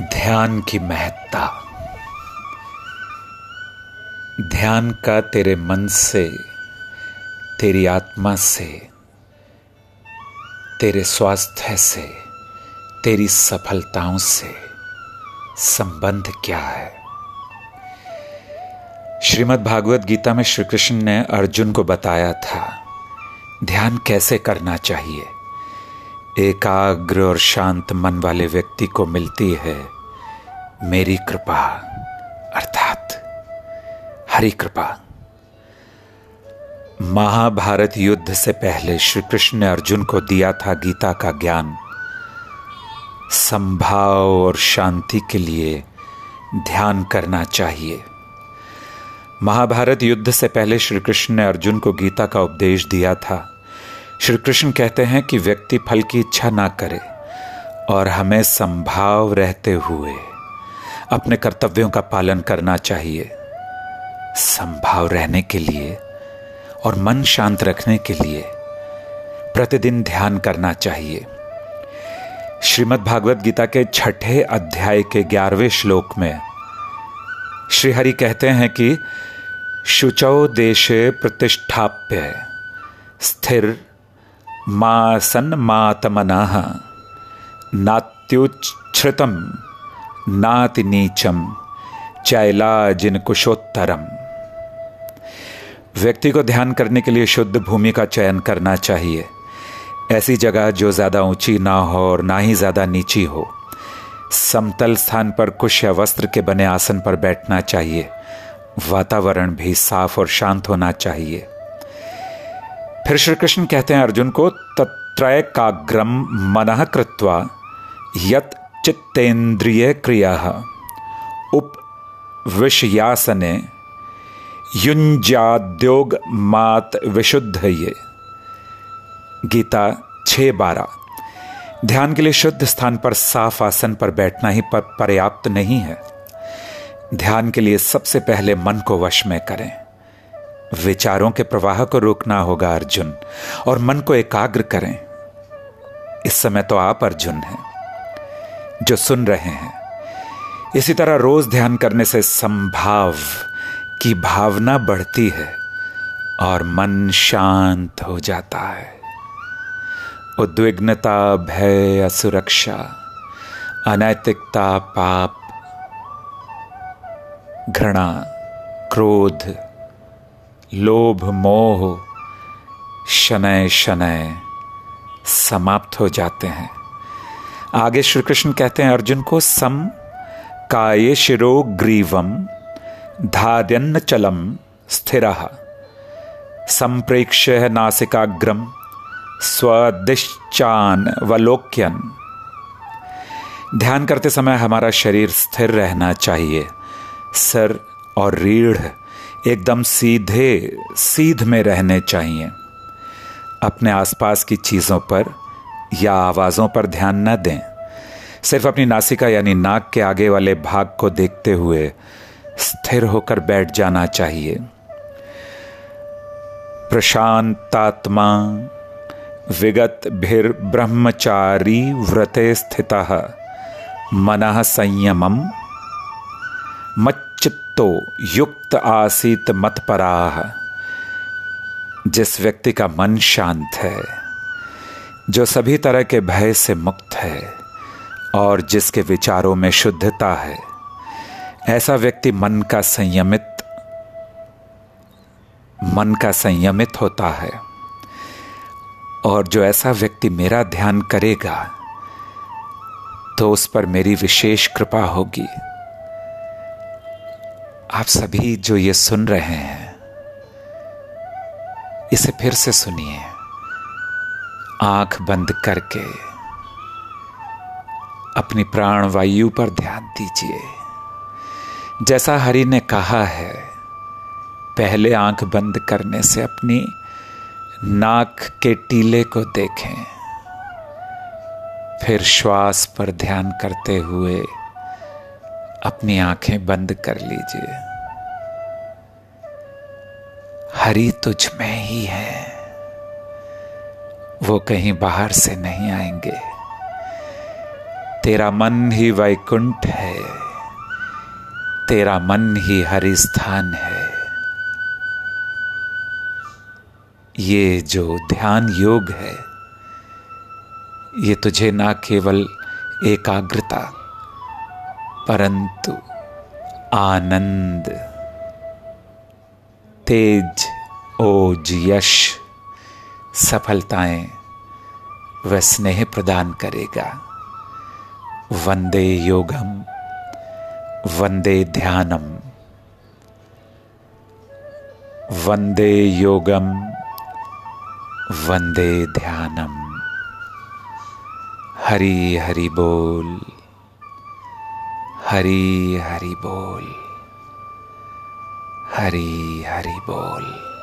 ध्यान की महत्ता, ध्यान का तेरे मन से, तेरी आत्मा से, तेरे स्वास्थ्य से, तेरी सफलताओं से संबंध क्या है। श्रीमद् भागवत गीता में श्रीकृष्ण ने अर्जुन को बताया था ध्यान कैसे करना चाहिए। एकाग्र और शांत मन वाले व्यक्ति को मिलती है मेरी कृपा, अर्थात हरि कृपा। महाभारत युद्ध से पहले श्री कृष्ण ने अर्जुन को दिया था गीता का ज्ञान। संभाव और शांति के लिए ध्यान करना चाहिए। महाभारत युद्ध से पहले श्री कृष्ण ने अर्जुन को गीता का उपदेश दिया था। श्री कृष्ण कहते हैं कि व्यक्ति फल की इच्छा ना करे और हमें संभाव रहते हुए अपने कर्तव्यों का पालन करना चाहिए। संभाव रहने के लिए और मन शांत रखने के लिए प्रतिदिन ध्यान करना चाहिए। श्रीमद् भागवत गीता के 6 अध्याय के 11वें श्लोक में श्रीहरि कहते हैं कि शुचौ देशे प्रतिष्ठाप्य स्थिर मासन मातमनः नात्युच्छ्रितम नाति नीचम चैलाजिन कुशोत्तरम। व्यक्ति को ध्यान करने के लिए शुद्ध भूमि का चयन करना चाहिए। ऐसी जगह जो ज़्यादा ऊंची ना हो और ना ही ज़्यादा नीची हो। समतल स्थान पर कुश या वस्त्र के बने आसन पर बैठना चाहिए। वातावरण भी साफ और शांत होना चाहिए। फिर श्री कृष्ण कहते हैं अर्जुन को तत्रैकाग्रम मनः कृत्वा यत् चित्तेन्द्रिय क्रियाः उपविश्यासने युञ्जाद्योग मात विशुद्धये। गीता 6:12। ध्यान के लिए शुद्ध स्थान पर साफ आसन पर बैठना ही पर्याप्त नहीं है। ध्यान के लिए सबसे पहले मन को वश में करें। विचारों के प्रवाह को रोकना होगा अर्जुन, और मन को एकाग्र करें। इस समय तो आप अर्जुन हैं जो सुन रहे हैं। इसी तरह रोज ध्यान करने से संभाव की भावना बढ़ती है और मन शांत हो जाता है। उद्विग्नता, भय, असुरक्षा, अनैतिकता, पाप, घृणा, क्रोध, लोभ, मोह शनय शनय समाप्त हो जाते हैं। आगे श्री कृष्ण कहते हैं अर्जुन को सम काये शिरो ग्रीवम धार्यन्न चलम स्थिरः संप्रेक्ष्य नासिकाग्रम स्वदिश्चान वलोक्यन। ध्यान करते समय हमारा शरीर स्थिर रहना चाहिए। सर और रीढ़ एकदम सीधे सीध में रहने चाहिए। अपने आसपास की चीज़ों पर या आवाज़ों पर ध्यान न दें। सिर्फ अपनी नासिका यानी नाक के आगे वाले भाग को देखते हुए स्थिर होकर बैठ जाना चाहिए। प्रशांतात्मा विगत भिर ब्रह्मचारी व्रते स्थितः मनः संयमम मच्चित्तो युक्त आसीत मतपराः। जिस व्यक्ति का मन शांत है, जो सभी तरह के भय से मुक्त है और जिसके विचारों में शुद्धता है, ऐसा व्यक्ति मन का संयमित होता है। और जो ऐसा व्यक्ति मेरा ध्यान करेगा तो उस पर मेरी विशेष कृपा होगी। आप सभी जो ये सुन रहे हैं, इसे फिर से सुनिए आंख बंद करके। अपनी प्राण वायु पर ध्यान दीजिए। जैसा हरि ने कहा है, पहले आंख बंद करने से अपनी नाक के टीले को देखें, फिर श्वास पर ध्यान करते हुए अपनी आंखें बंद कर लीजिए। हरि तुझ में ही है, वो कहीं बाहर से नहीं आएंगे। तेरा मन ही वैकुंठ है, तेरा मन ही हरि स्थान है। ये जो ध्यान योग है ये तुझे ना केवल एकाग्रता परंतु आनंद, तेज, ओज, यश, सफलताएं व स्नेह प्रदान करेगा। वंदे योगम वंदे ध्यानम, वंदे योगम वंदे ध्यानम। हरि हरि बोल, हरि हरि बोल, हरि हरि बोल।